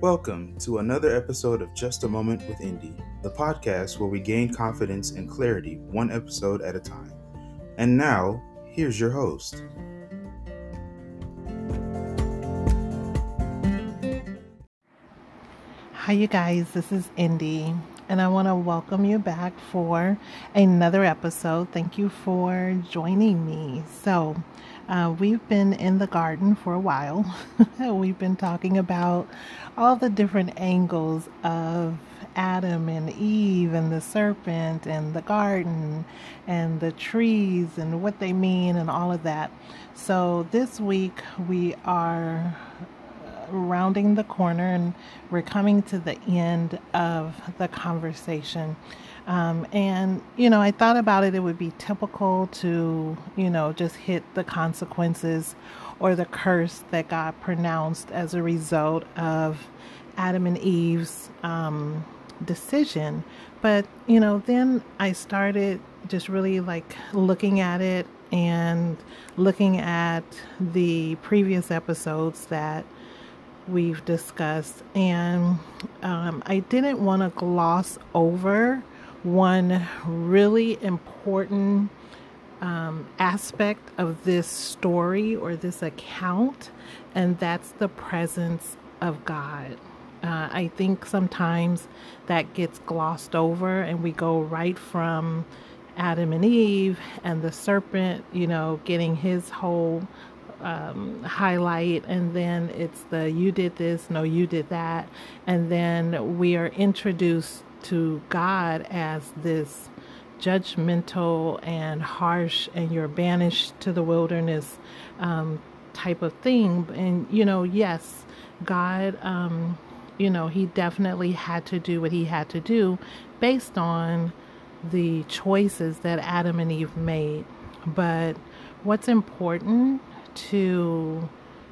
Welcome to another episode of Just a Moment with Indy, the podcast where we gain confidence and clarity one episode at a time. And now, here's your host. Hi, you guys, this is Indy, and I want to welcome you back for another episode. Thank you for joining me. So, we've been in the garden for a while. We've been talking about all the different angles of Adam and Eve and the serpent and the garden and the trees and what they mean and all of that. So, this week we are rounding the corner and we're coming to the end of the conversation. I thought about it would be typical to, just hit the consequences or the curse that God pronounced as a result of Adam and Eve's decision. But, then I started just really looking at it and looking at the previous episodes that we've discussed, and I didn't want to gloss over one really important aspect of this story or this account, and that's the presence of God. I think sometimes that gets glossed over and we go right from Adam and Eve and the serpent, getting his whole highlight, and then it's the you did this, no you did that, and then we are introduced to God as this judgmental and harsh and you're banished to the wilderness type of thing. And yes, God he definitely had to do what he had to do based on the choices that Adam and Eve made. But what's important to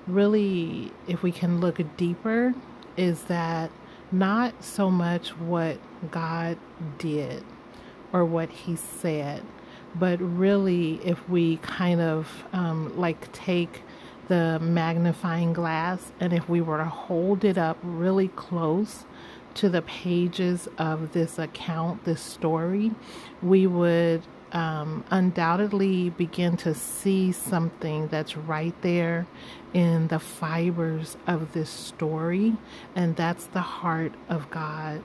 really, if we can look deeper, is that not so much what God did or what he said, but really if we kind of take the magnifying glass and if we were to hold it up really close to the pages of this account, this story, we would undoubtedly begin to see something that's right there in the fibers of this story, and that's the heart of God,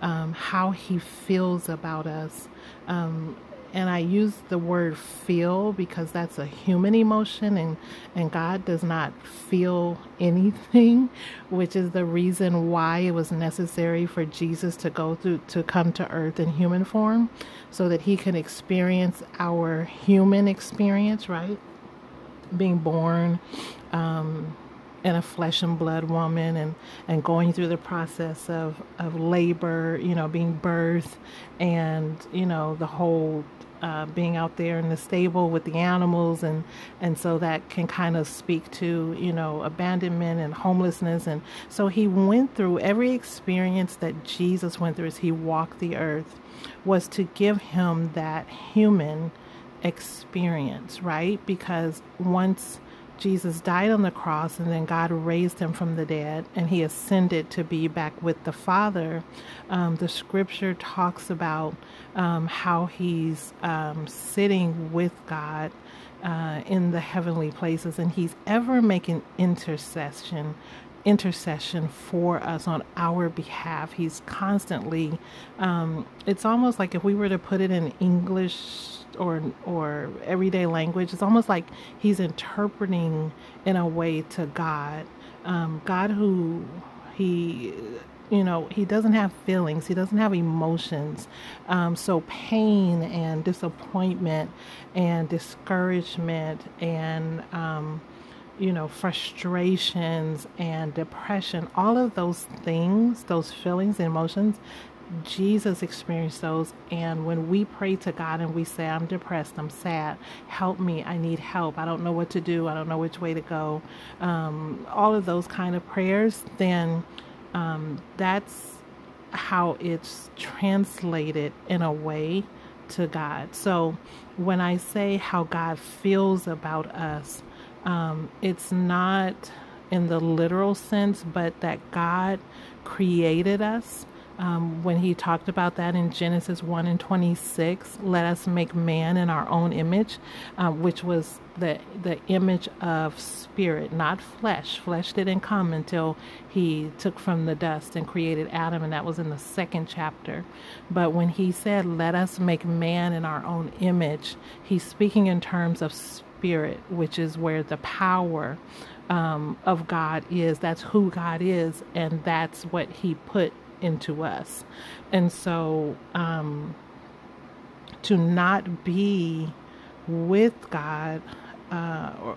how he feels about us. And I use the word feel because that's a human emotion, and God does not feel anything, which is the reason why it was necessary for Jesus to come to earth in human form so that he can experience our human experience, right? Being born in a flesh and blood woman and going through the process of labor, being birthed and, the whole being out there in the stable with the animals, and so that can kind of speak to, abandonment and homelessness. And so he went through every experience that Jesus went through as he walked the earth was to give him that human experience, right? Because once Jesus died on the cross and then God raised him from the dead and he ascended to be back with the Father, the scripture talks about how he's sitting with God in the heavenly places, and he's ever making intercession for us on our behalf. He's constantly, it's almost like if we were to put it in English or everyday language, it's almost like he's interpreting in a way to God, God who he doesn't have feelings. He doesn't have emotions. So pain and disappointment and discouragement and, frustrations and depression, all of those things, those feelings and emotions, Jesus experienced those. And when we pray to God and we say, I'm depressed, I'm sad, help me, I need help, I don't know what to do, I don't know which way to go, all of those kind of prayers, then that's how it's translated in a way to God. So when I say how God feels about us, it's not in the literal sense, but that God created us. When he talked about that in Genesis 1:26, let us make man in our own image, which was the image of spirit, not flesh. Flesh didn't come until he took from the dust and created Adam, and that was in the second chapter. But when he said, let us make man in our own image, he's speaking in terms of spirit, which is where the power of God is. That's who God is, and that's what he put into us. And so to not be with God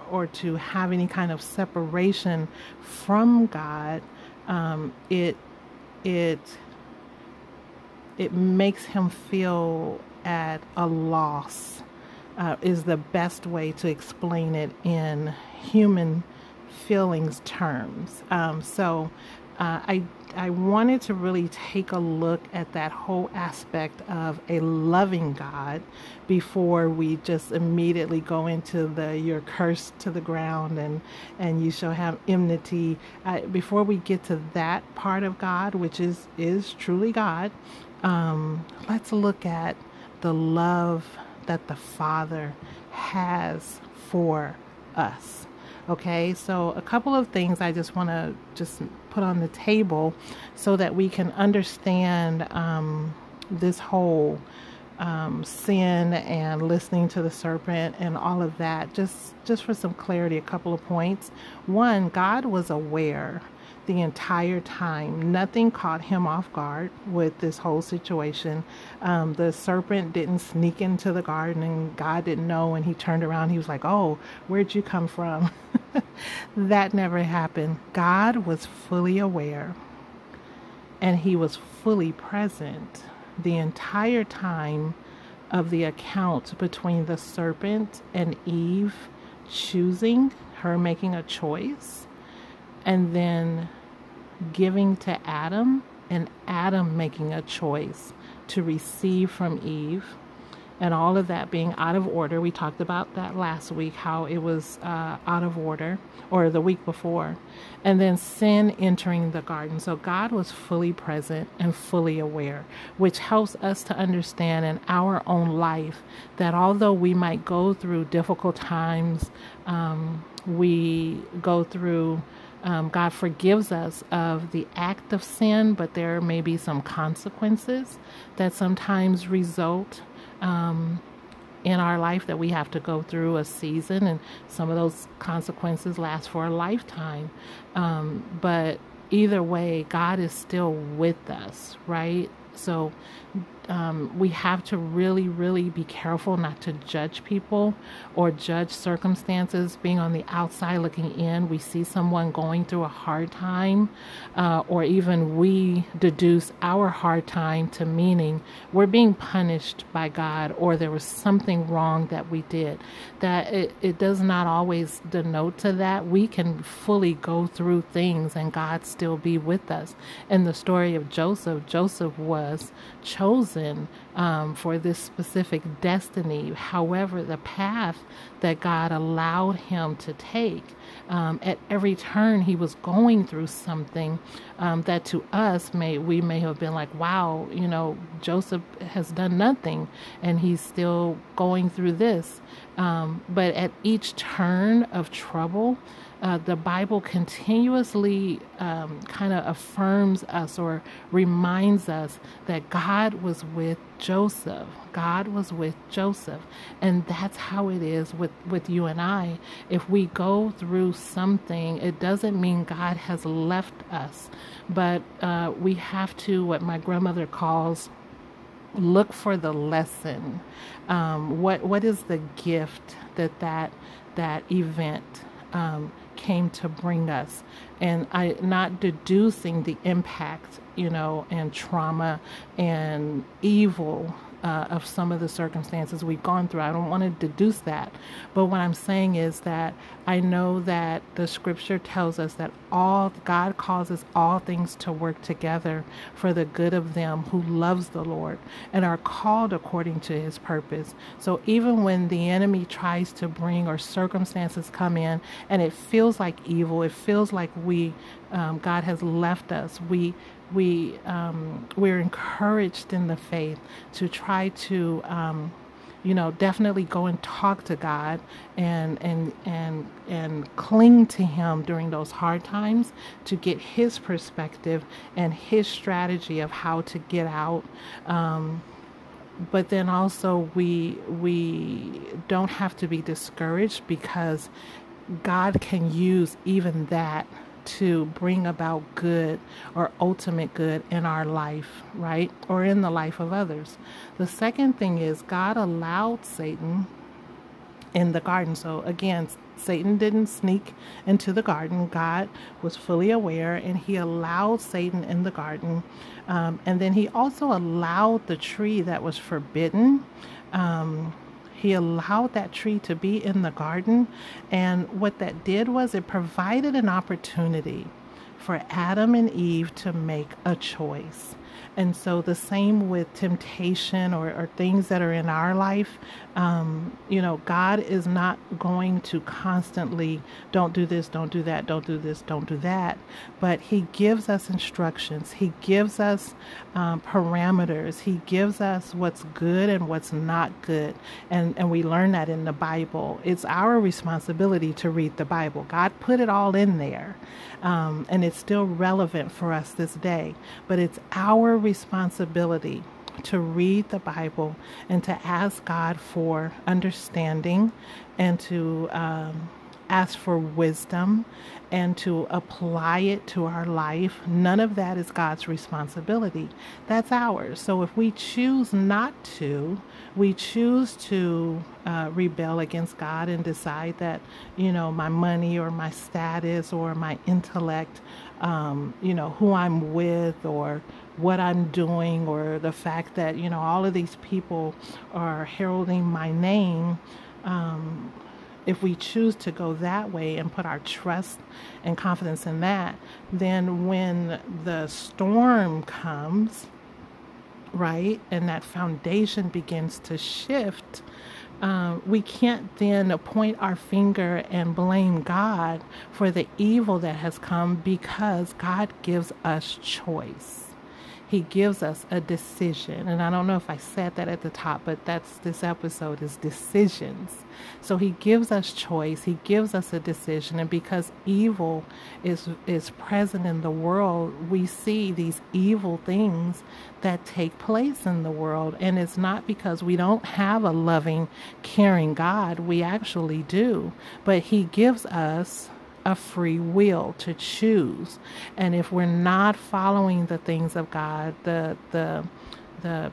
or to have any kind of separation from God, it makes him feel at a loss, is the best way to explain it in human feelings terms. So I wanted to really take a look at that whole aspect of a loving God before we just immediately go into the you're cursed to the ground and you shall have enmity. Before we get to that part of God, which is truly God, let's look at the love that the Father has for us. Okay, so a couple of things I just want to put on the table so that we can understand this whole sin and listening to the serpent and all of that. Just for some clarity, a couple of points. One, God was aware the entire time. Nothing caught him off guard with this whole situation. The serpent didn't sneak into the garden and God didn't know, and he turned around. He was like, oh, where'd you come from? That never happened. God was fully aware and he was fully present the entire time of the account between the serpent and Eve choosing, her making a choice, and then giving to Adam, and Adam making a choice to receive from Eve, and all of that being out of order. We talked about that last week, how it was out of order, or the week before, and then sin entering the garden. So God was fully present and fully aware, which helps us to understand in our own life that although we might go through difficult times, we go through God forgives us of the act of sin, but there may be some consequences that sometimes result in our life that we have to go through a season, and some of those consequences last for a lifetime. But either way, God is still with us, right? So we have to really, really be careful not to judge people or judge circumstances. Being on the outside looking in, we see someone going through a hard time, or even we deduce our hard time to meaning we're being punished by God, or there was something wrong that we did. That it does not always denote to that. We can fully go through things and God still be with us. In the story of Joseph, Joseph was chosen for this specific destiny. However, the path that God allowed him to take, at every turn he was going through something that to us we may have been like, wow, you know, Joseph has done nothing and he's still going through this. But at each turn of trouble, the Bible continuously kind of affirms us or reminds us that God was with Joseph. God was with Joseph. And that's how it is with you and I. If we go through something, it doesn't mean God has left us. But we have to, what my grandmother calls, look for the lesson. What is the gift that event came to bring us, and I not deducing the impact, you know, and trauma and evil of some of the circumstances we've gone through. I don't want to deduce that. But what I'm saying is that I know that the scripture tells us that God causes all things to work together for the good of them who loves the Lord and are called according to his purpose. So even when the enemy tries to bring or circumstances come in and it feels like evil, it feels like God has left us, we're encouraged in the faith to try to, definitely go and talk to God and cling to him during those hard times to get his perspective and his strategy of how to get out. But then also we don't have to be discouraged, because God can use even that to bring about good or ultimate good in our life, right? Or in the life of others. The second thing is God allowed Satan in the garden. So again, Satan didn't sneak into the garden. God was fully aware, and he allowed Satan in the garden. And then he also allowed the tree that was forbidden. He allowed that tree to be in the garden. And what that did was it provided an opportunity for Adam and Eve to make a choice. And so the same with temptation or things that are in our life, God is not going to constantly, don't do this, don't do that, don't do this, don't do that. But he gives us instructions. He gives us parameters. He gives us what's good and what's not good. And we learn that in the Bible. It's our responsibility to read the Bible. God put it all in there. And it's still relevant for us this day. But it's our responsibility to read the Bible and to ask God for understanding and to ask for wisdom and to apply it to our life. None of that is God's responsibility. That's ours. So if we choose not to, we choose to rebel against God and decide that, my money or my status or my intellect, who I'm with or what I'm doing or the fact that, all of these people are heralding my name, if we choose to go that way and put our trust and confidence in that, then when the storm comes, right, and that foundation begins to shift, we can't then point our finger and blame God for the evil that has come, because God gives us choice. He gives us a decision. And I don't know if I said that at the top, but this episode is decisions. So he gives us choice. He gives us a decision. And because evil is present in the world, we see these evil things that take place in the world. And it's not because we don't have a loving, caring God. We actually do. But he gives us a free will to choose. And if we're not following the things of God, the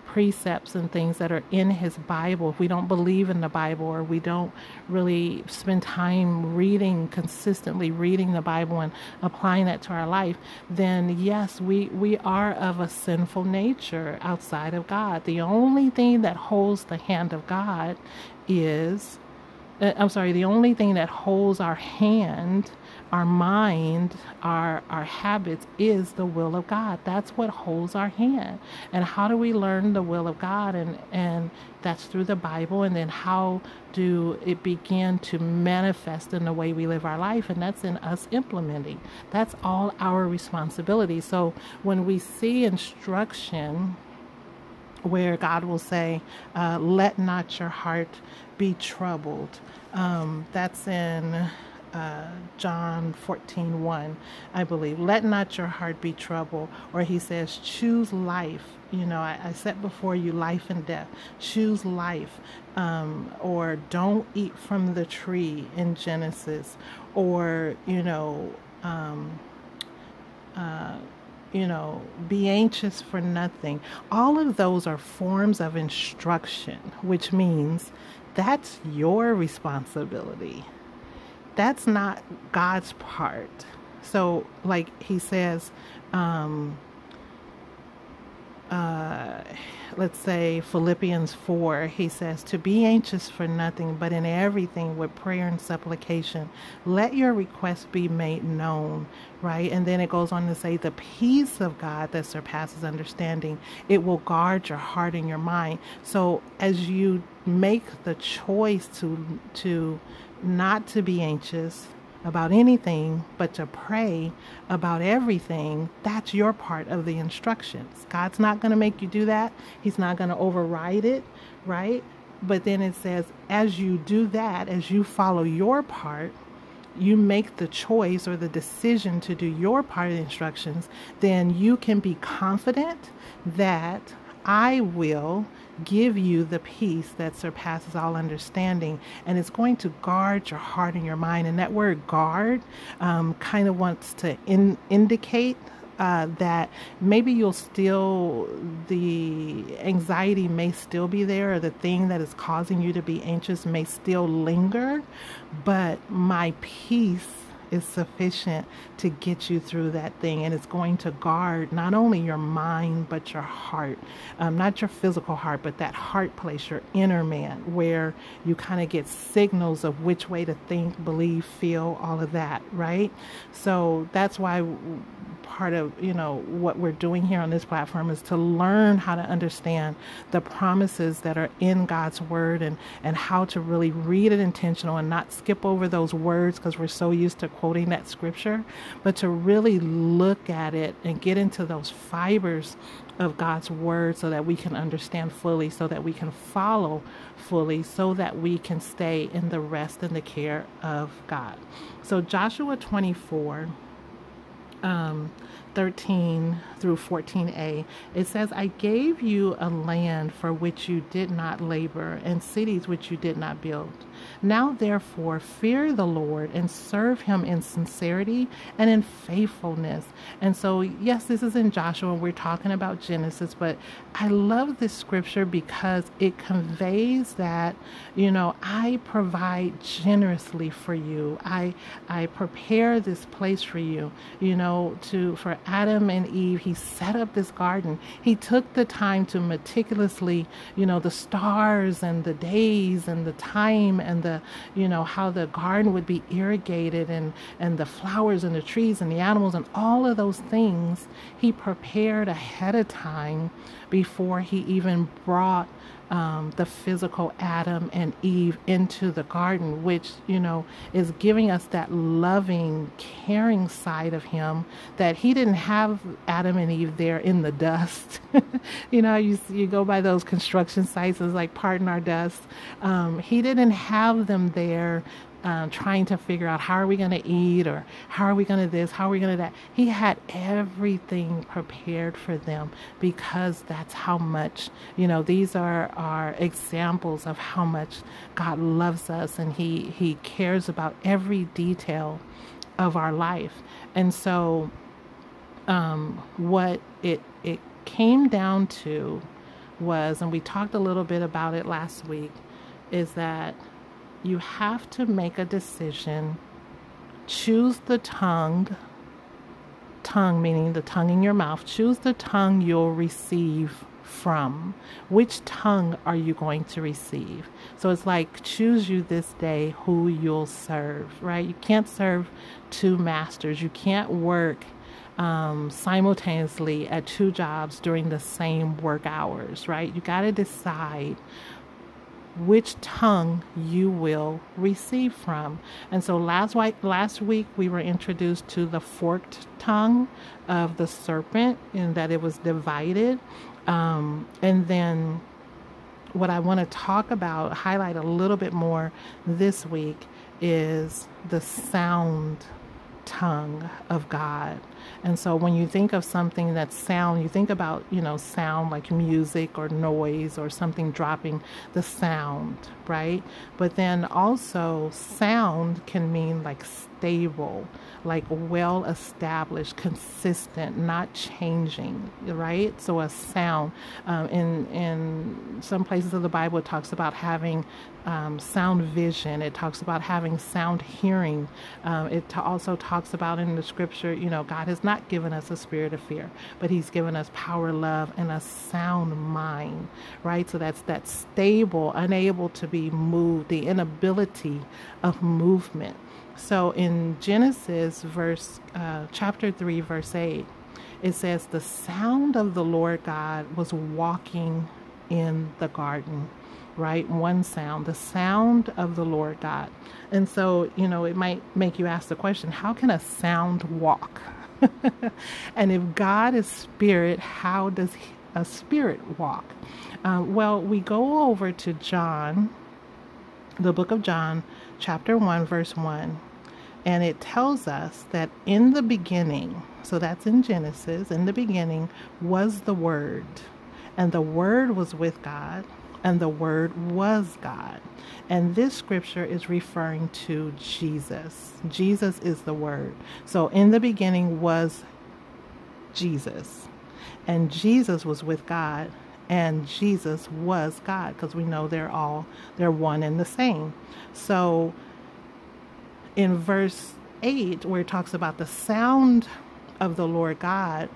precepts and things that are in his Bible, if we don't believe in the Bible or we don't really spend time consistently reading the Bible and applying that to our life, then yes, we are of a sinful nature outside of God. The only thing that holds the hand of God is the only thing that holds our hand, our mind, our habits is the will of God. That's what holds our hand. And how do we learn the will of God? And that's through the Bible. And then how do it begin to manifest in the way we live our life? And that's in us implementing. That's all our responsibility. So when we see instruction where God will say, let not your heart be troubled. That's in John 14:1, I believe. Let not your heart be troubled. Or he says, choose life. I set before you life and death. Choose life. Or don't eat from the tree in Genesis. Or, be anxious for nothing. All of those are forms of instruction, which means that's your responsibility. That's not God's part. So like he says, let's say Philippians 4, he says, to be anxious for nothing, but in everything with prayer and supplication, let your requests be made known, right? And then it goes on to say, the peace of God that surpasses understanding, it will guard your heart and your mind. So as you make the choice to not to be anxious about anything, but to pray about everything, that's your part of the instructions. God's not going to make you do that. He's not going to override it, right? But then it says, as you do that, as you follow your part, you make the choice or the decision to do your part of the instructions, then you can be confident that I will give you the peace that surpasses all understanding, and it's going to guard your heart and your mind. And that word guard kind of wants to indicate that maybe the anxiety may still be there, or the thing that is causing you to be anxious may still linger, but my peace is sufficient to get you through that thing. And it's going to guard not only your mind, but your heart, not your physical heart, but that heart place, your inner man, where you kind of get signals of which way to think, believe, feel, all of that, right? So that's why part of, what we're doing here on this platform is to learn how to understand the promises that are in God's word, and how to really read it intentional and not skip over those words because we're so used to quoting that scripture, but to really look at it and get into those fibers of God's word so that we can understand fully, so that we can follow fully, so that we can stay in the rest and the care of God. So Joshua 24, 13 through 14a, it says, I gave you a land for which you did not labor, and cities which you did not build. Now therefore fear the Lord and serve him in sincerity and in faithfulness. And so, yes, this is in Joshua. We're talking about Genesis, but I love this scripture because it conveys that, I provide generously for you. I prepare this place for you, for Adam and Eve. He set up this garden. He took the time to meticulously, the stars and the days and the time and the, how the garden would be irrigated and the flowers and the trees and the animals and all of those things he prepared ahead of time before he even brought the physical Adam and Eve into the garden, which, is giving us that loving, caring side of him that he didn't have Adam and Eve there in the dust. You go by those construction sites, it's like, pardon our dust. He didn't have them there trying to figure out how are we going to eat, or how are we going to this, how are we going to that. He had everything prepared for them because that's how much, these are examples of how much God loves us, and he cares about every detail of our life. And so what it came down to was, and we talked a little bit about it last week, is that you have to make a decision, choose the tongue meaning the tongue in your mouth, choose the tongue you'll receive from. Which tongue are you going to receive? So it's like, choose you this day who you'll serve, right? You can't serve two masters. You can't work simultaneously at two jobs during the same work hours, right? You got to decide which tongue you will receive from. And so last week we were introduced to the forked tongue of the serpent, in that it was divided. And then what I want to highlight a little bit more this week is the sound tongue of God. And so when you think of something that's sound, you think about, sound like music or noise or something dropping, the sound, right? But then also sound can mean like stable, like well-established, consistent, not changing, right? So a sound, in some places of the Bible, it talks about having sound vision. It talks about having sound hearing. It also talks about in the scripture, God has not given us a spirit of fear, but he's given us power, love, and a sound mind, right? So that's that stable, unable to be moved, the inability of movement. So in Genesis chapter 3, verse 8, it says, the sound of the Lord God was walking in the garden, right? One sound, the sound of the Lord God. And so, you know, it might make you ask the question, how can a sound walk? And if God is spirit, how does a spirit walk? Well, we go over to John, the book of John, chapter 1, verse 1. And it tells us that in the beginning, so that's in Genesis, in the beginning was the Word, and the Word was with God, and the Word was God. And this scripture is referring to Jesus. Jesus is the Word. So in the beginning was Jesus, and Jesus was with God, and Jesus was God, because we know they're one and the same. So in verse 8, where it talks about the sound of the Lord God,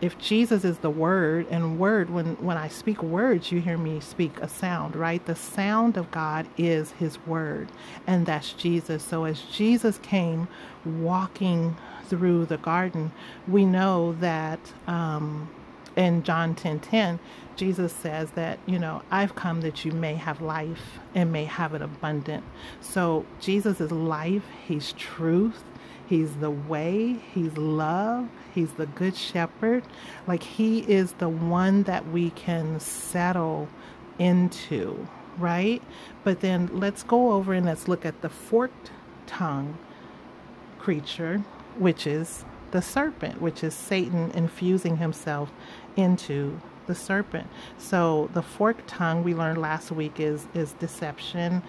if Jesus is the Word, and Word, when I speak words, you hear me speak a sound, right? The sound of God is his Word, and that's Jesus. So as Jesus came walking through the garden, we know that in John 10:10, Jesus says that, you know, I've come that you may have life and may have it abundant. So Jesus is life. He's truth. He's the way. He's love. He's the good shepherd. Like, he is the one that we can settle into, right? But then let's go over and let's look at the forked tongue creature, which is the serpent, which is Satan infusing himself into the serpent. So the forked tongue, we learned last week, is deception.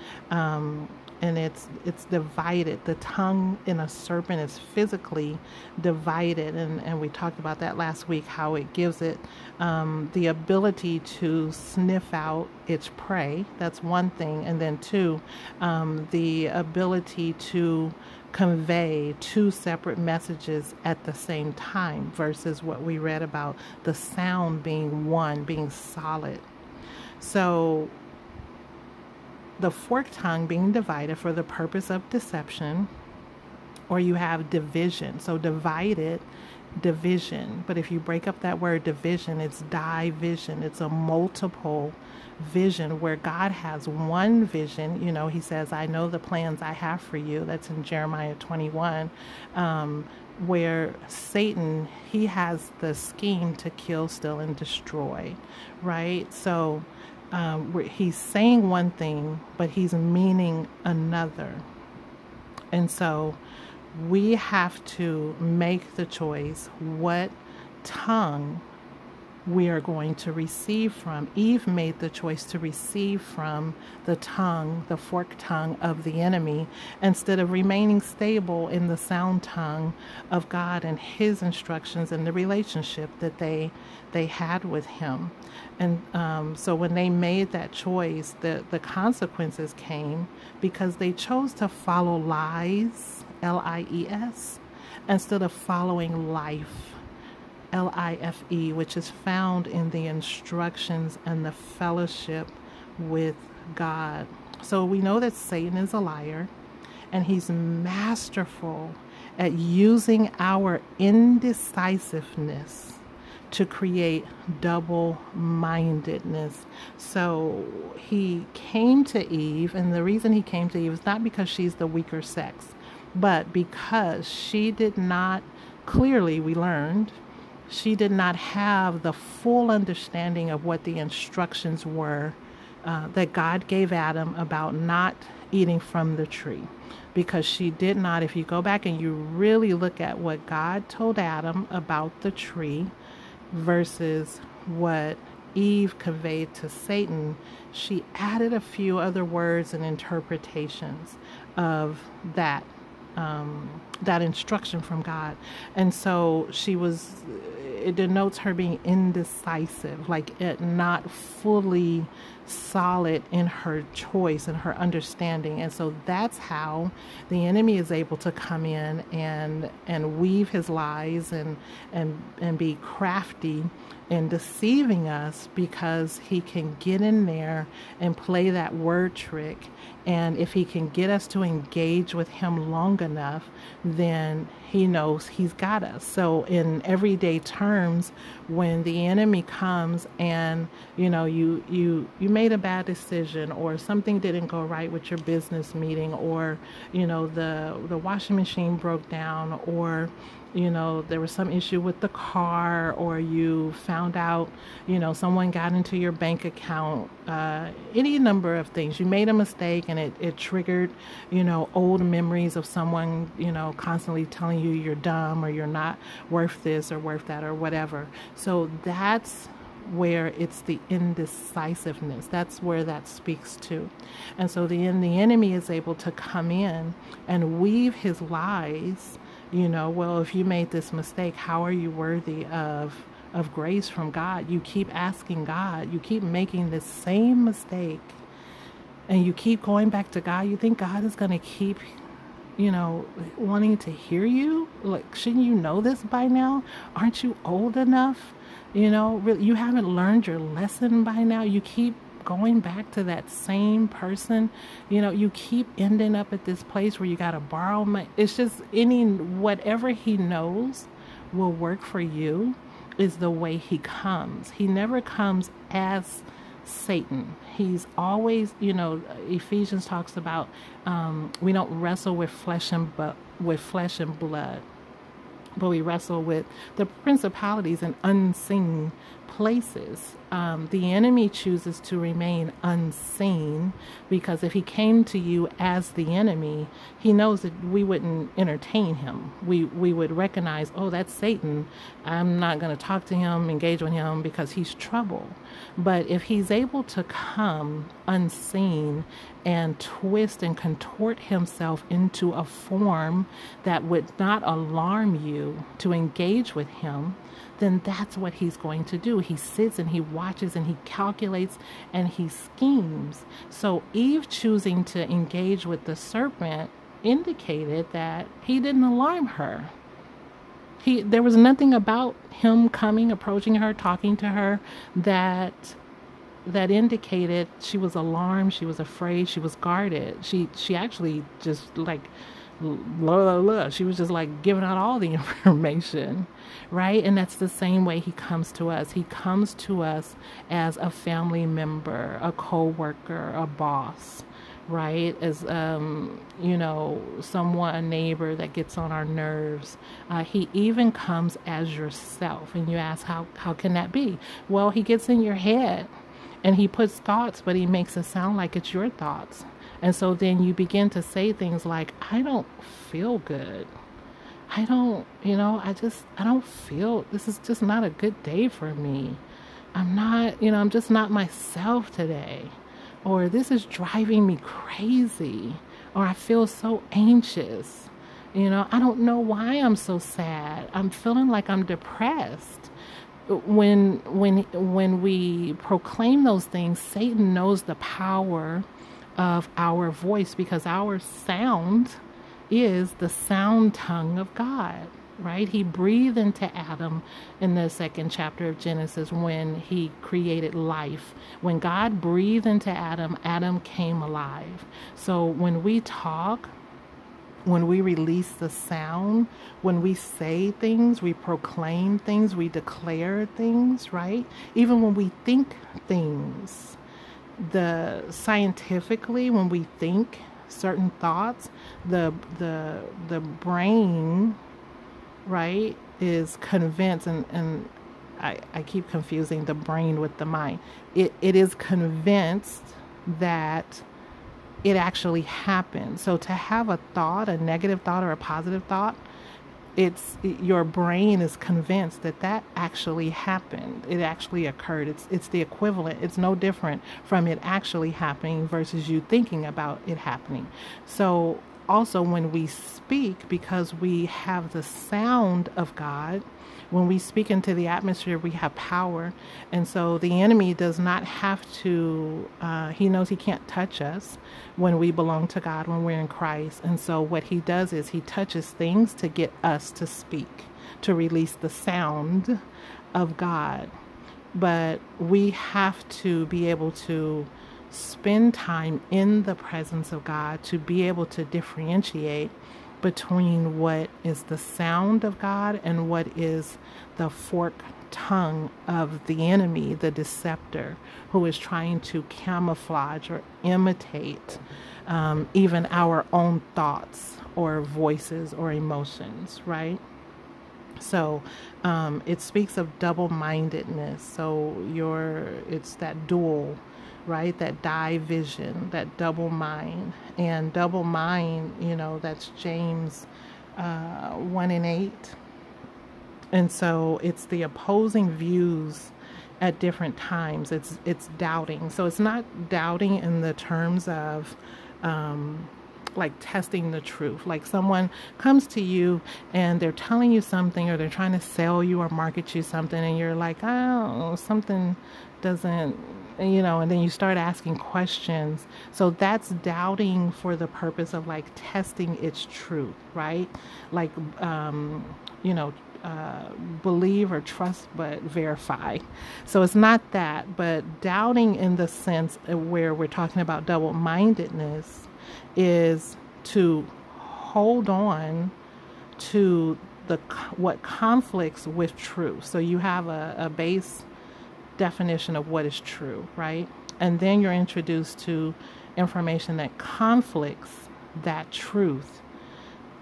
And it's divided. The tongue in a serpent is physically divided, and we talked about that last week, how it gives it the ability to sniff out its prey. That's one thing. And then two, the ability to convey two separate messages at the same time, versus what we read about the sound being one, being solid. So the forked tongue being divided for the purpose of deception, or you have division. So divided, division. But if you break up that word division, it's division. It's a multiple vision where God has one vision. You know, he says, I know the plans I have for you. That's in Jeremiah 21, where Satan, he has the scheme to kill, steal, and destroy, right? So where he's saying one thing, but he's meaning another. And so we have to make the choice what tongue we are going to receive from. Eve made the choice to receive from the tongue, the forked tongue of the enemy, instead of remaining stable in the sound tongue of God and his instructions and the relationship that they had with him. And so when they made that choice, the consequences came because they chose to follow lies, L-I-E-S, instead of following life, L-I-F-E, which is found in the instructions and the fellowship with God. So we know that Satan is a liar, and he's masterful at using our indecisiveness to create double-mindedness. So he came to Eve, and the reason he came to Eve is not because she's the weaker sex, but because she did not, clearly we learned, she did not have the full understanding of what the instructions were that God gave Adam about not eating from the tree. Because she did not, if you go back and you really look at what God told Adam about the tree versus what Eve conveyed to Satan, she added a few other words and interpretations of that instruction from God. And so it denotes her being indecisive, like it not fully solid in her choice and her understanding. And so that's how the enemy is able to come in and weave his lies and be crafty in deceiving us, because he can get in there and play that word trick. And if he can get us to engage with him long enough, then he knows he's got us. So in everyday terms, when the enemy comes and, you know, you made a bad decision, or something didn't go right with your business meeting, or, you know, the washing machine broke down, or, you know, there was some issue with the car, or you found out, you know, someone got into your bank account, any number of things. You made a mistake and it triggered, you know, old memories of someone, you know, constantly telling you you're dumb, or you're not worth this or worth that or whatever. So that's where it's the indecisiveness. That's where that speaks to. And so the enemy is able to come in and weave his lies. You know, well, if you made this mistake, how are you worthy of grace from God? You keep asking God, you keep making the same mistake, and you keep going back to God. You think God is going to keep, you know, wanting to hear you? Like, shouldn't you know this by now? Aren't you old enough? You know, really, you haven't learned your lesson by now. You keep going back to that same person. You know, you keep ending up at this place where you got to borrow money. It's just whatever he knows will work for you is the way he comes. He never comes as Satan. He's always, you know, Ephesians talks about we don't wrestle with flesh and blood, but we wrestle with the principalities and unseen places. The enemy chooses to remain unseen, because if he came to you as the enemy, he knows that we wouldn't entertain him. We would recognize, oh, that's Satan. I'm not going to talk to him, engage with him, because he's trouble. But if he's able to come unseen and twist and contort himself into a form that would not alarm you to engage with him, then that's what he's going to do. He sits and he watches and he calculates and he schemes. So Eve choosing to engage with the serpent indicated that he didn't alarm her. There was nothing about him coming, approaching her, talking to her that indicated she was alarmed, she was afraid, she was guarded. She actually just like she was just like giving out all the information, right? And that's the same way he comes to us. He comes to us as a family member, a co-worker, a boss, right? As, you know, someone, a neighbor that gets on our nerves. He even comes as yourself. And you ask, how can that be? Well, he gets in your head and he puts thoughts, but he makes it sound like it's your thoughts. And so then you begin to say things like, I don't feel good. I don't, you know, I don't feel, this is just not a good day for me. I'm not, you know, I'm just not myself today. Or this is driving me crazy. Or I feel so anxious. You know, I don't know why I'm so sad. I'm feeling like I'm depressed. When we proclaim those things, Satan knows the power of our voice, because our sound is the sound tongue of God, right? He breathed into Adam in the second chapter of Genesis when he created life. When God breathed into Adam, Adam came alive. So when we talk, when we release the sound, when we say things, we proclaim things, we declare things, right? Even when we think things, scientifically, when we think certain thoughts, the brain, right, is convinced, and I keep confusing the brain with the mind. It is convinced that it actually happened. So to have a thought, a negative thought or a positive thought, your brain is convinced that actually happened. It actually occurred. It's the equivalent. It's no different from it actually happening versus you thinking about it happening. So also when we speak, because we have the sound of God, when we speak into the atmosphere, we have power. And so the enemy does not have to, he knows he can't touch us when we belong to God, when we're in Christ. And so what he does is he touches things to get us to speak, to release the sound of God. But we have to be able to spend time in the presence of God to be able to differentiate between what is the sound of God and what is the forked tongue of the enemy, the deceiver, who is trying to camouflage or imitate even our own thoughts or voices or emotions, right? So it speaks of double-mindedness. So it's that dual, right? That division, that double mind. And double mind, that's James 1:8. And so it's the opposing views at different times. It's doubting. So it's not doubting in the terms of like testing the truth. Like someone comes to you and they're telling you something, or they're trying to sell you or market you something, and you're like, oh, something doesn't, and then you start asking questions. So that's doubting for the purpose of like testing its truth, right? Like, believe or trust, but verify. So it's not that, but doubting in the sense where we're talking about double-mindedness is to hold on to what conflicts with truth. So you have a base definition of what is true, right? And then you're introduced to information that conflicts that truth,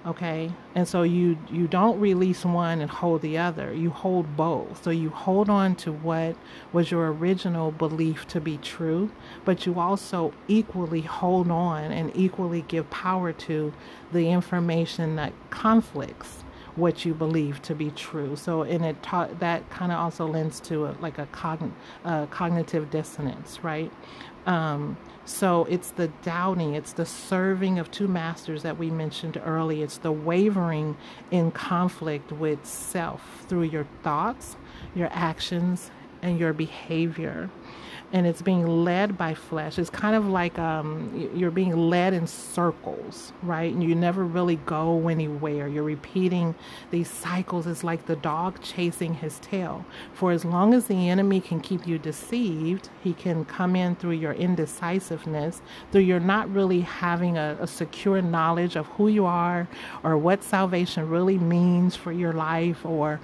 okay? And so you don't release one and hold the other. You hold both. So you hold on to what was your original belief to be true, but you also equally hold on and equally give power to the information that conflicts what you believe to be true. So, and it that kind of also lends to a cognitive dissonance, right? So it's the doubting, it's the serving of two masters that we mentioned earlier. It's the wavering in conflict with self through your thoughts, your actions, and your behavior. And it's being led by flesh. It's kind of like you're being led in circles, right? And you never really go anywhere. You're repeating these cycles. It's like the dog chasing his tail. For as long as the enemy can keep you deceived, he can come in through your indecisiveness, through your not really having a secure knowledge of who you are, or what salvation really means for your life, or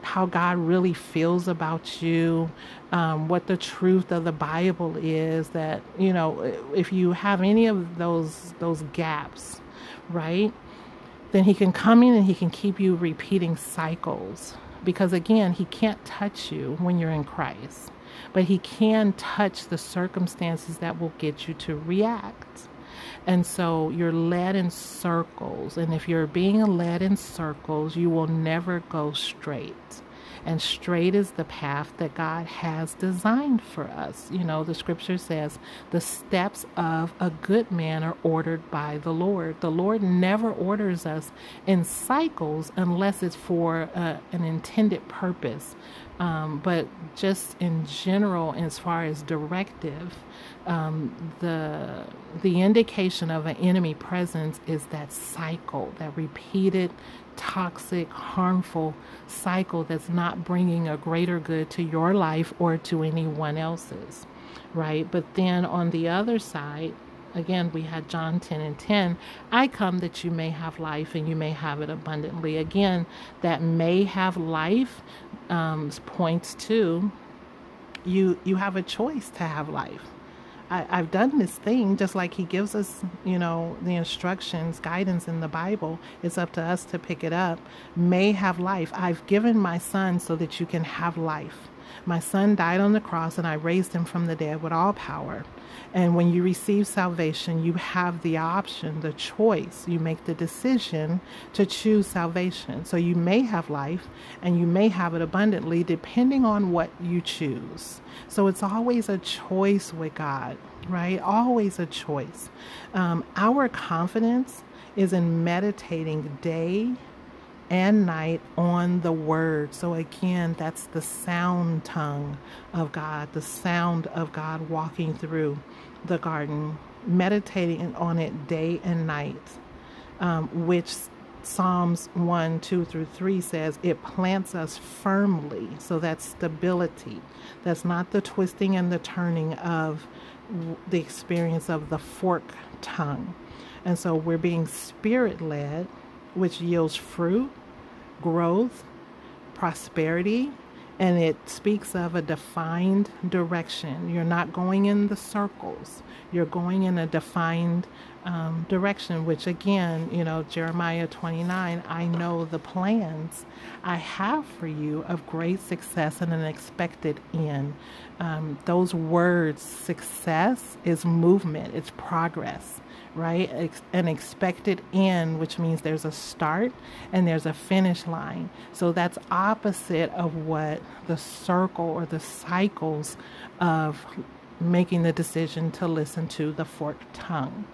how God really feels about you, what the truth of the Bible is. That, if you have any of those gaps, right, then he can come in and he can keep you repeating cycles, because again, he can't touch you when you're in Christ, but he can touch the circumstances that will get you to react. And so you're led in circles, and if you're being led in circles, you will never go straight. And straight is the path that God has designed for us. The scripture says the steps of a good man are ordered by the Lord. The Lord never orders us in cycles unless it's for an intended purpose. But just in general, as far as directive, the indication of an enemy presence is that cycle, that repeated, toxic, harmful cycle that's not bringing a greater good to your life or to anyone else's, right? But then on the other side, again, we had John 10:10. I come that you may have life and you may have it abundantly. Again, that may have life points to you have a choice to have life. I've done this thing, just like he gives us, the instructions, guidance in the Bible. It's up to us to pick it up. May have life. I've given my son so that you can have life. My son died on the cross and I raised him from the dead with all power. And when you receive salvation, you have the option, the choice. You make the decision to choose salvation. So you may have life and you may have it abundantly, depending on what you choose. So it's always a choice with God, right? Always a choice. Our confidence is in meditating day and night on the word. So again, that's the sound tongue of God, the sound of God walking through the garden, meditating on it day and night, which Psalms 1, 2 through 3 says it plants us firmly. So that's stability. That's not the twisting and the turning of the experience of the forked tongue. And so we're being spirit-led, which yields fruit, growth, prosperity, and it speaks of a defined direction. You're not going in the circles. You're going in a defined direction, which again, you know, Jeremiah 29, I know the plans I have for you of great success and an expected end. Those words, success is movement, it's progress, right? An expected end, which means there's a start and there's a finish line. So that's opposite of what the circle or the cycles of making the decision to listen to the forked tongue.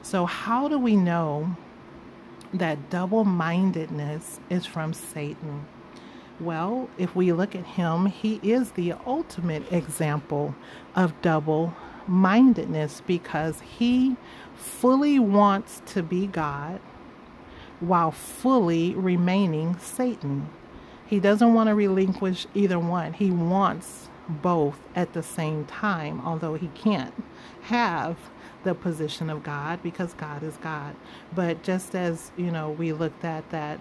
So how do we know that double-mindedness is from Satan? Well, if we look at him, he is the ultimate example of double-mindedness because he fully wants to be God while fully remaining Satan. He doesn't want to relinquish either one. He wants both at the same time, although he can't have the position of God because God is God. But just as, you know, we looked at that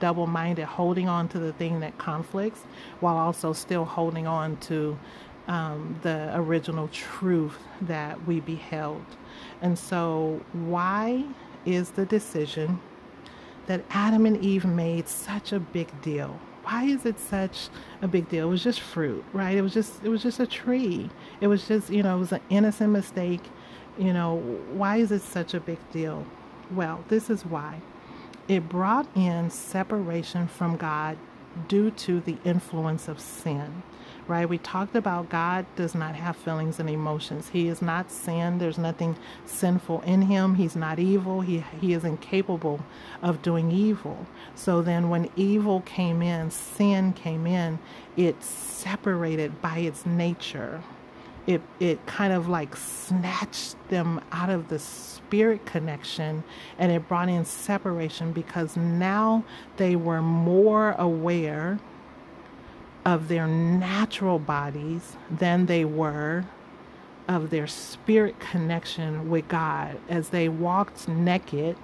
double-minded, holding on to the thing that conflicts while also still holding on to the original truth that we beheld. And so why is the decision that Adam and Eve made such a big deal? Why is it such a big deal? It was just fruit, right? It was just a tree. It was just, you know, it was an innocent mistake. You know, why is it such a big deal? Well, this is why. It brought in separation from God due to the influence of sin, right? We talked about God does not have feelings and emotions. He is not sin. There's nothing sinful in him. He's not evil. He is incapable of doing evil. So then when evil came in, sin came in, it separated by its nature. It kind of like snatched them out of the spirit connection, and it brought in separation because now they were more aware of their natural bodies than they were of their spirit connection with God. As they walked naked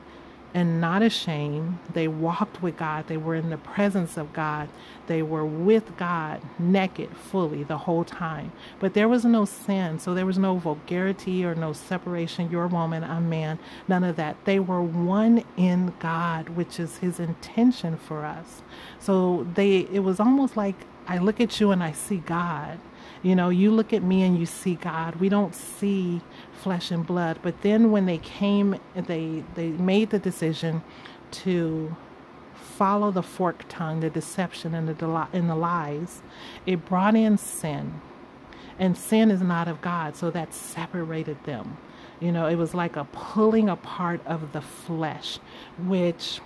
and not ashamed, they walked with God. They were in the presence of God. They were with God naked fully the whole time. But there was no sin. So there was no vulgarity or no separation. You're woman, I'm man. None of that. They were one in God, which is his intention for us. So it was almost like, I look at you and I see God. You know, you look at me and you see God. We don't see flesh and blood. But then when they came, they made the decision to follow the forked tongue, the deception and the lies. It brought in sin. And sin is not of God, so that separated them. You know, it was like a pulling apart of the flesh, which,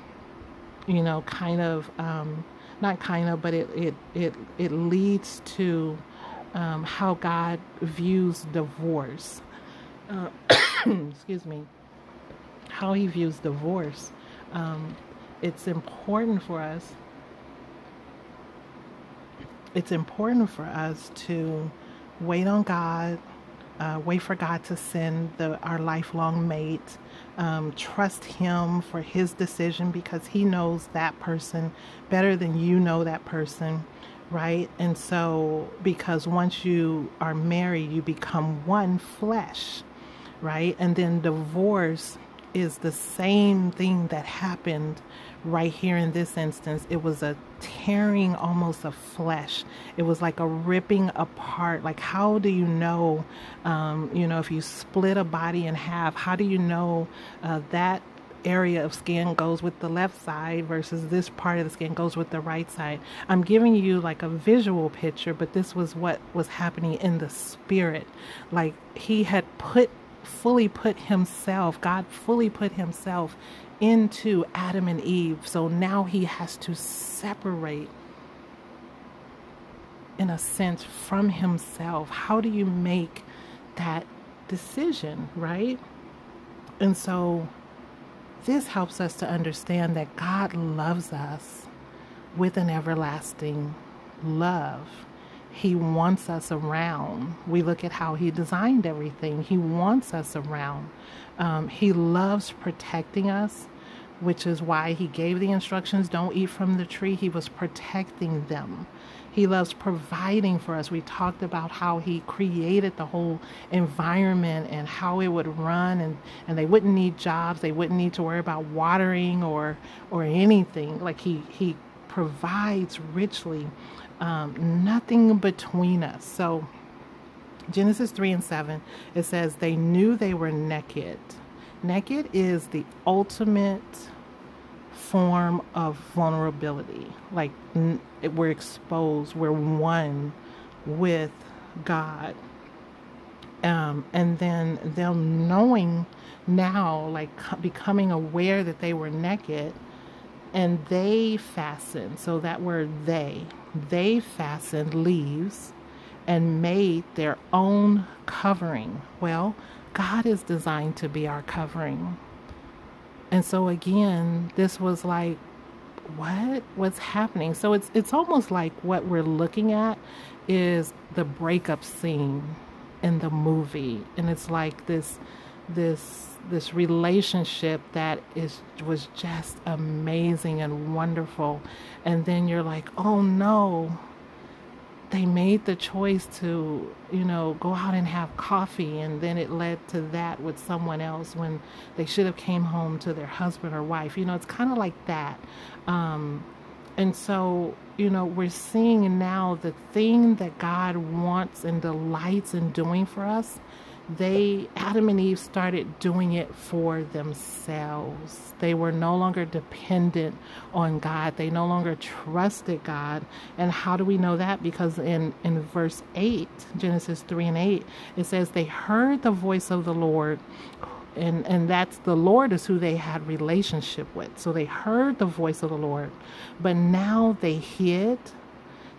you know, kind of... not kind of, but it leads to how God views divorce. Excuse me. How he views divorce. It's important for us. It's important for us to wait on God. Wait for God to send our lifelong mate. Trust him for his decision because he knows that person better than you know that person, right? And so, because once you are married, you become one flesh, right? And then divorce is the same thing that happened right here in this instance. It was a tearing almost of flesh. It was like a ripping apart. Like, how do you know, you know, if you split a body in half, how do you know that area of skin goes with the left side versus this part of the skin goes with the right side? I'm giving you like a visual picture, but this was what was happening in the spirit. Like, he had put fully put himself, God fully put himself into Adam and Eve. So now he has to separate, in a sense, from himself. How do you make that decision, right? And so this helps us to understand that God loves us with an everlasting love. He wants us around. We look at how he designed everything. He wants us around. He loves protecting us, which is why he gave the instructions, don't eat from the tree. He was protecting them. He loves providing for us. We talked about how he created the whole environment and how it would run, and they wouldn't need jobs. They wouldn't need to worry about watering or anything. Like he provides richly. Nothing between us. So Genesis 3:7, it says they knew they were naked. Naked is the ultimate form of vulnerability. Like we're exposed, we're one with God. And then them knowing now, like becoming aware that they were naked, and they fastened. So that word they fastened leaves and made their own covering. Well, God is designed to be our covering. And so again, this was like, what's happening? So it's almost like what we're looking at is the breakup scene in the movie. And it's like this relationship that was just amazing and wonderful, and then you're like, oh no, they made the choice to go out and have coffee, and then it led to that with someone else when they should have came home to their husband or wife. It's kind of like that. And so, we're seeing now the thing that God wants and delights in doing for us. Adam and Eve started doing it for themselves. They were no longer dependent on God. They no longer trusted God. And how do we know that? Because in verse 8, Genesis 3:8, it says they heard the voice of the Lord. And that's the Lord is who they had relationship with. So they heard the voice of the Lord, but now they hid.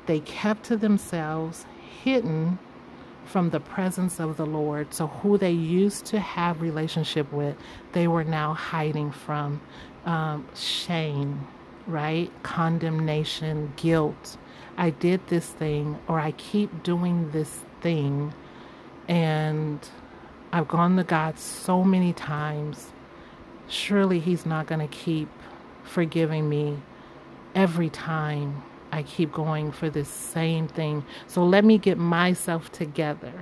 They kept to themselves, hidden from the presence of the Lord. So who they used to have relationship with, they were now hiding from. Shame, right? Condemnation, guilt. I did this thing, or I keep doing this thing, and I've gone to God so many times. Surely he's not going to keep forgiving me every time I keep going for this same thing. So let me get myself together,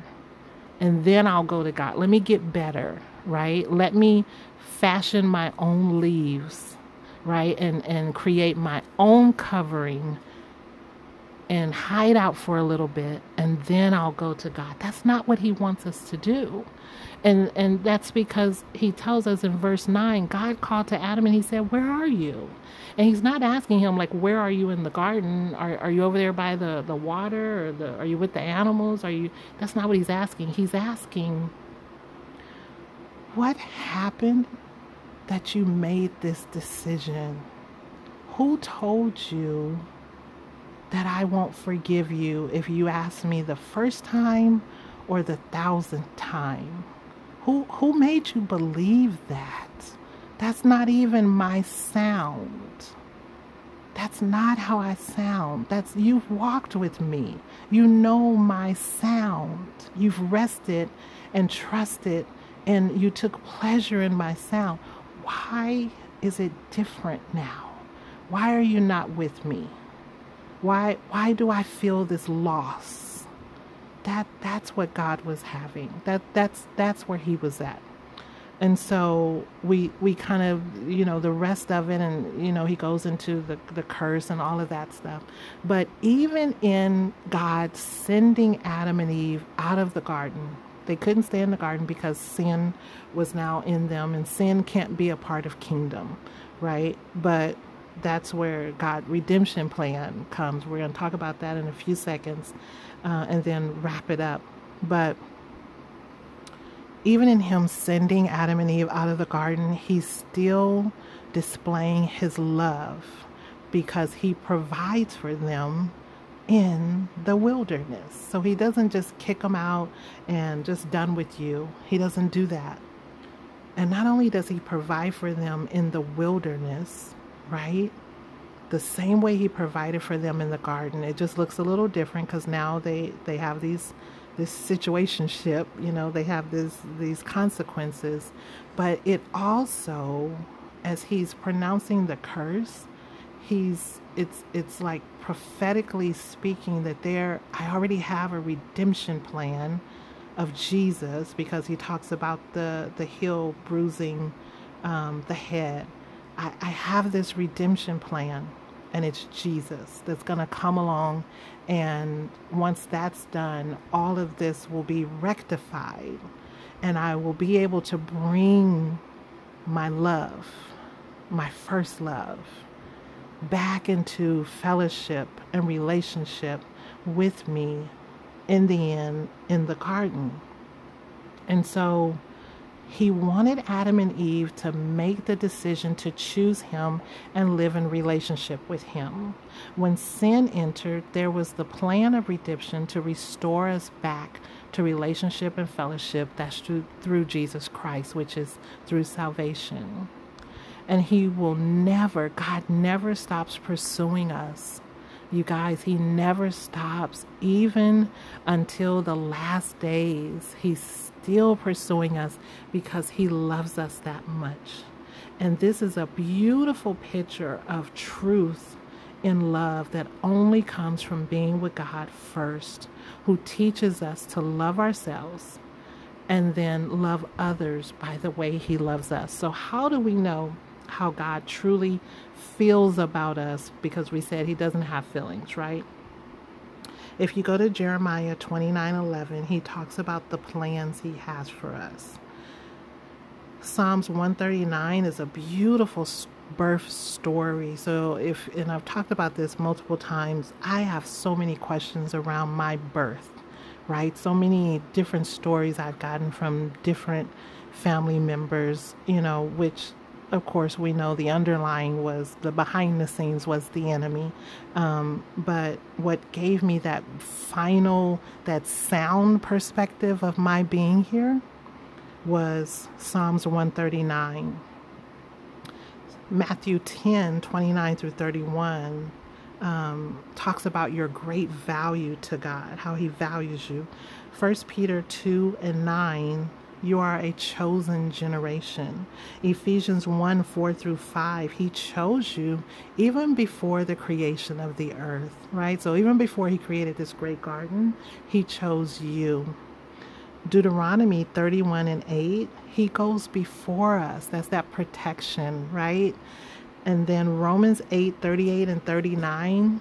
and then I'll go to God. Let me get better, right? Let me fashion my own leaves, right? And create my own covering and hide out for a little bit, and then I'll go to God. That's not what he wants us to do. And that's because he tells us in verse 9, God called to Adam and he said, where are you? And he's not asking him, like, where are you in the garden? Are you over there by the water? Are you with the animals? That's not what he's asking. He's asking, what happened that you made this decision? Who told you that I won't forgive you if you ask me the first time or the 1,000th time? Who made you believe that? That's not even my sound. That's not how I sound. You've walked with me. You know my sound. You've rested and trusted, and you took pleasure in my sound. Why is it different now? Why are you not with me? Why do I feel this loss? That's what God was having. That's where he was at. And so we kind of, the rest of it, and he goes into the curse and all of that stuff. But even in God sending Adam and Eve out of the garden, they couldn't stay in the garden because sin was now in them, and sin can't be a part of kingdom, right? But that's where God's redemption plan comes. We're going to talk about that in a few seconds, and then wrap it up. But even in him sending Adam and Eve out of the garden, he's still displaying his love because he provides for them in the wilderness. So he doesn't just kick them out and just done with you. He doesn't do that. And not only does he provide for them in the wilderness, right? The same way he provided for them in the garden. It just looks a little different because now they have this situationship, you know, they have these consequences. But it also, as he's pronouncing the curse, it's like prophetically speaking that I already have a redemption plan of Jesus, because he talks about the heel bruising the head. I have this redemption plan, and it's Jesus that's going to come along, and once that's done, all of this will be rectified, and I will be able to bring my love, my first love, back into fellowship and relationship with me in the end, in the garden. And so he wanted Adam and Eve to make the decision to choose him and live in relationship with him. When sin entered, there was the plan of redemption to restore us back to relationship and fellowship. That's through Jesus Christ, which is through salvation. And God never stops pursuing us. You guys, he never stops. Even until the last days, he's still pursuing us because he loves us that much. And this is a beautiful picture of truth in love that only comes from being with God first, who teaches us to love ourselves and then love others by the way he loves us. So how do we know how God truly feels about us? Because we said he doesn't have feelings, right? If you go to Jeremiah 29:11, he talks about the plans he has for us. Psalms 139 is a beautiful birth story. So and I've talked about this multiple times, I have so many questions around my birth, right? So many different stories I've gotten from different family members, you know, which of course we know the underlying was the behind the scenes was the enemy. But what gave me that sound perspective of my being here was Psalms 139. Matthew 10:29-31 talks about your great value to God, how he values you. 1 Peter 2:9, you are a chosen generation. Ephesians 1:4-5, he chose you even before the creation of the earth, right? So even before he created this great garden, he chose you. Deuteronomy 31:8, he goes before us. That's that protection, right? And then Romans 8:38-39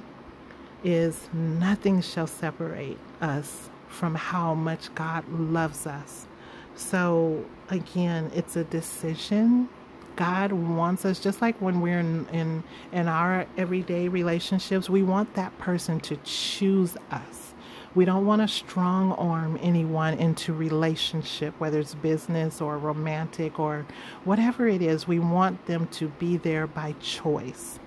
is nothing shall separate us from how much God loves us. So again, it's a decision. God wants us, just like when we're in our everyday relationships, we want that person to choose us. We don't want to strong arm anyone into relationship, whether it's business or romantic or whatever it is. We want them to be there by choice.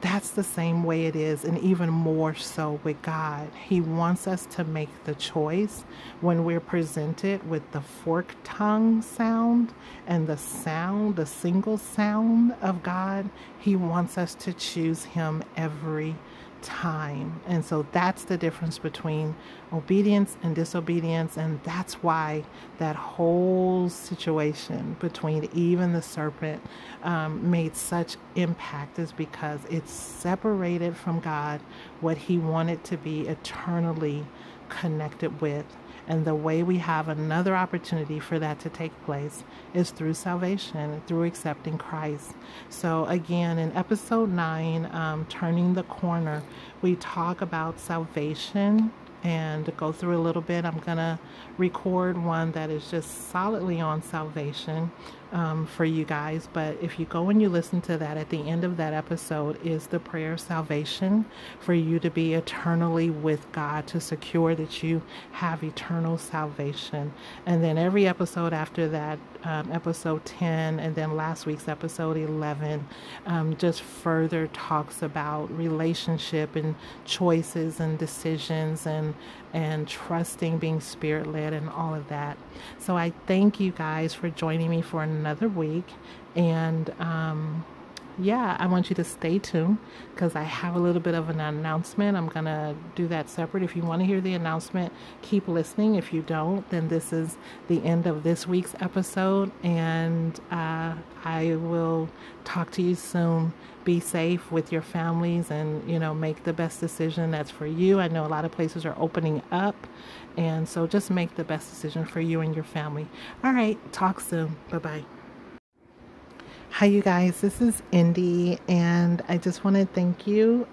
That's the same way it is, and even more so with God. He wants us to make the choice when we're presented with the fork tongue sound and the single sound of God. He wants us to choose him every time. And so that's the difference between obedience and disobedience. And that's why that whole situation between Eve and the serpent made such impact, is because it separated from God what he wanted to be eternally connected with. And the way we have another opportunity for that to take place is through salvation, through accepting Christ. So again, in episode 9, Turning the Corner, we talk about salvation and go through a little bit. I'm going to record one that is just solidly on salvation. for you guys. But if you go and you listen to that, at the end of that episode is the prayer of salvation for you to be eternally with God, to secure that you have eternal salvation. And then every episode after that, episode 10, and then last week's episode 11, just further talks about relationship and choices and decisions and trusting, being spirit-led and all of that. So I thank you guys for joining me for another week. And I want you to stay tuned because I have a little bit of an announcement. I'm going to do that separate. If you want to hear the announcement, keep listening. If you don't, then this is the end of this week's episode. And I will talk to you soon. Be safe with your families and, make the best decision that's for you. I know a lot of places are opening up. And so just make the best decision for you and your family. All right. Talk soon. Bye-bye. Hi, you guys. This is Indy, and I just want to thank you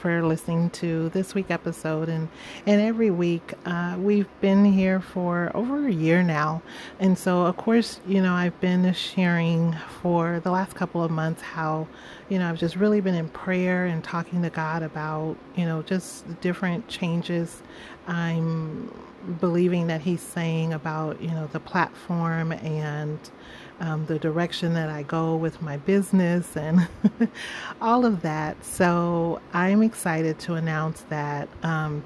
for listening to this week's episode. And every week, we've been here for over a year now. And so, of course, I've been sharing for the last couple of months how, I've just really been in prayer and talking to God about, just different changes I'm believing that He's saying about, the platform and the direction that I go with my business and all of that. So I'm excited to announce that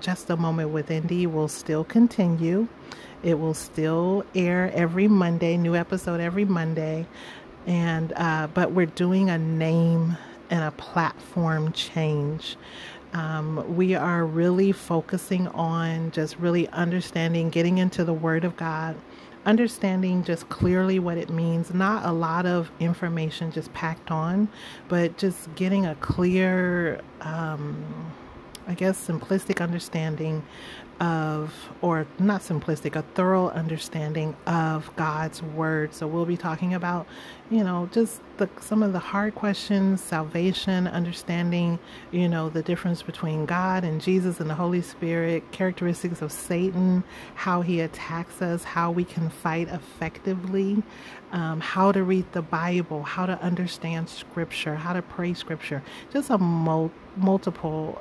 Just a Moment with Indy will still continue. It will still air every Monday, new episode every Monday. And but we're doing a name and a platform change. We are really focusing on just really understanding, getting into the Word of God, understanding just clearly what it means, not a lot of information just packed on, but just getting a clear, simplistic understanding of, or not simplistic, a thorough understanding of God's Word. So we'll be talking about, just some of the hard questions, salvation, understanding, the difference between God and Jesus and the Holy Spirit, characteristics of Satan, how he attacks us, how we can fight effectively, how to read the Bible, how to understand Scripture, how to pray Scripture, just a multiple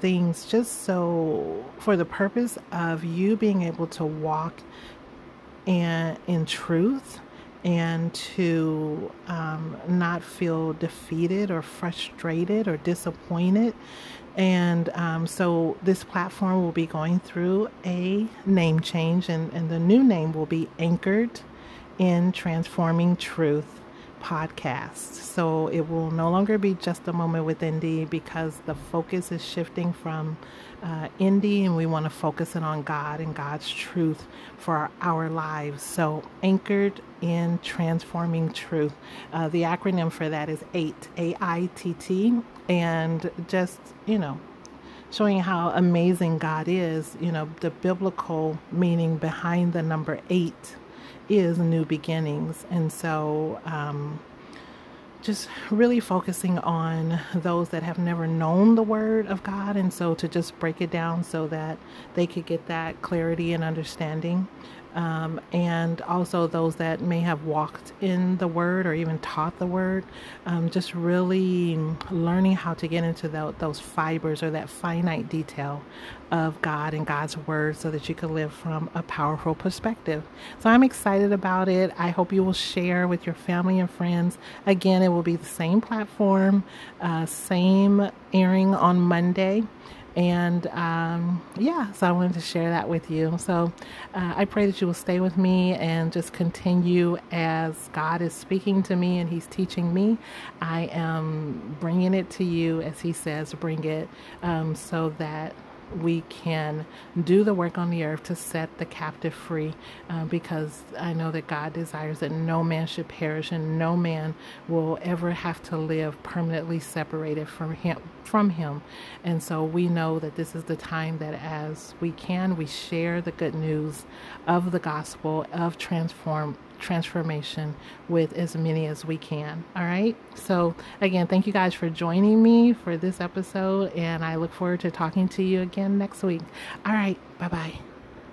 things, just so for the purpose of you being able to walk in truth and to not feel defeated or frustrated or disappointed. And so this platform will be going through a name change, and the new name will be Anchored in Transforming Truth Podcast. So it will no longer be Just a Moment with Indy, because the focus is shifting from Indy, and we want to focus it on God and God's truth for our lives. So Anchored in Transforming Truth. The acronym for that is AITT, AITT, and just, showing how amazing God is, the biblical meaning behind the number 8 is new beginnings. And so just really focusing on those that have never known the Word of God, and so to just break it down so that they could get that clarity and understanding, and also those that may have walked in the Word or even taught the Word, just really learning how to get into those fibers or that finite detail of God and God's Word, so that you can live from a powerful perspective. So I'm excited about it. I hope you will share with your family and friends. Again, it will be the same platform, same airing on Monday. And so I wanted to share that with you. So I pray that you will stay with me and just continue as God is speaking to me and He's teaching me. I am bringing it to you as He says, bring it, so that we can do the work on the earth to set the captive free, because I know that God desires that no man should perish, and no man will ever have to live permanently separated from him. And so we know that this is the time that as we share the good news of the gospel of transformation with as many as we can. All right. So again, thank you guys for joining me for this episode, and I look forward to talking to you again next week. All right. Bye-bye.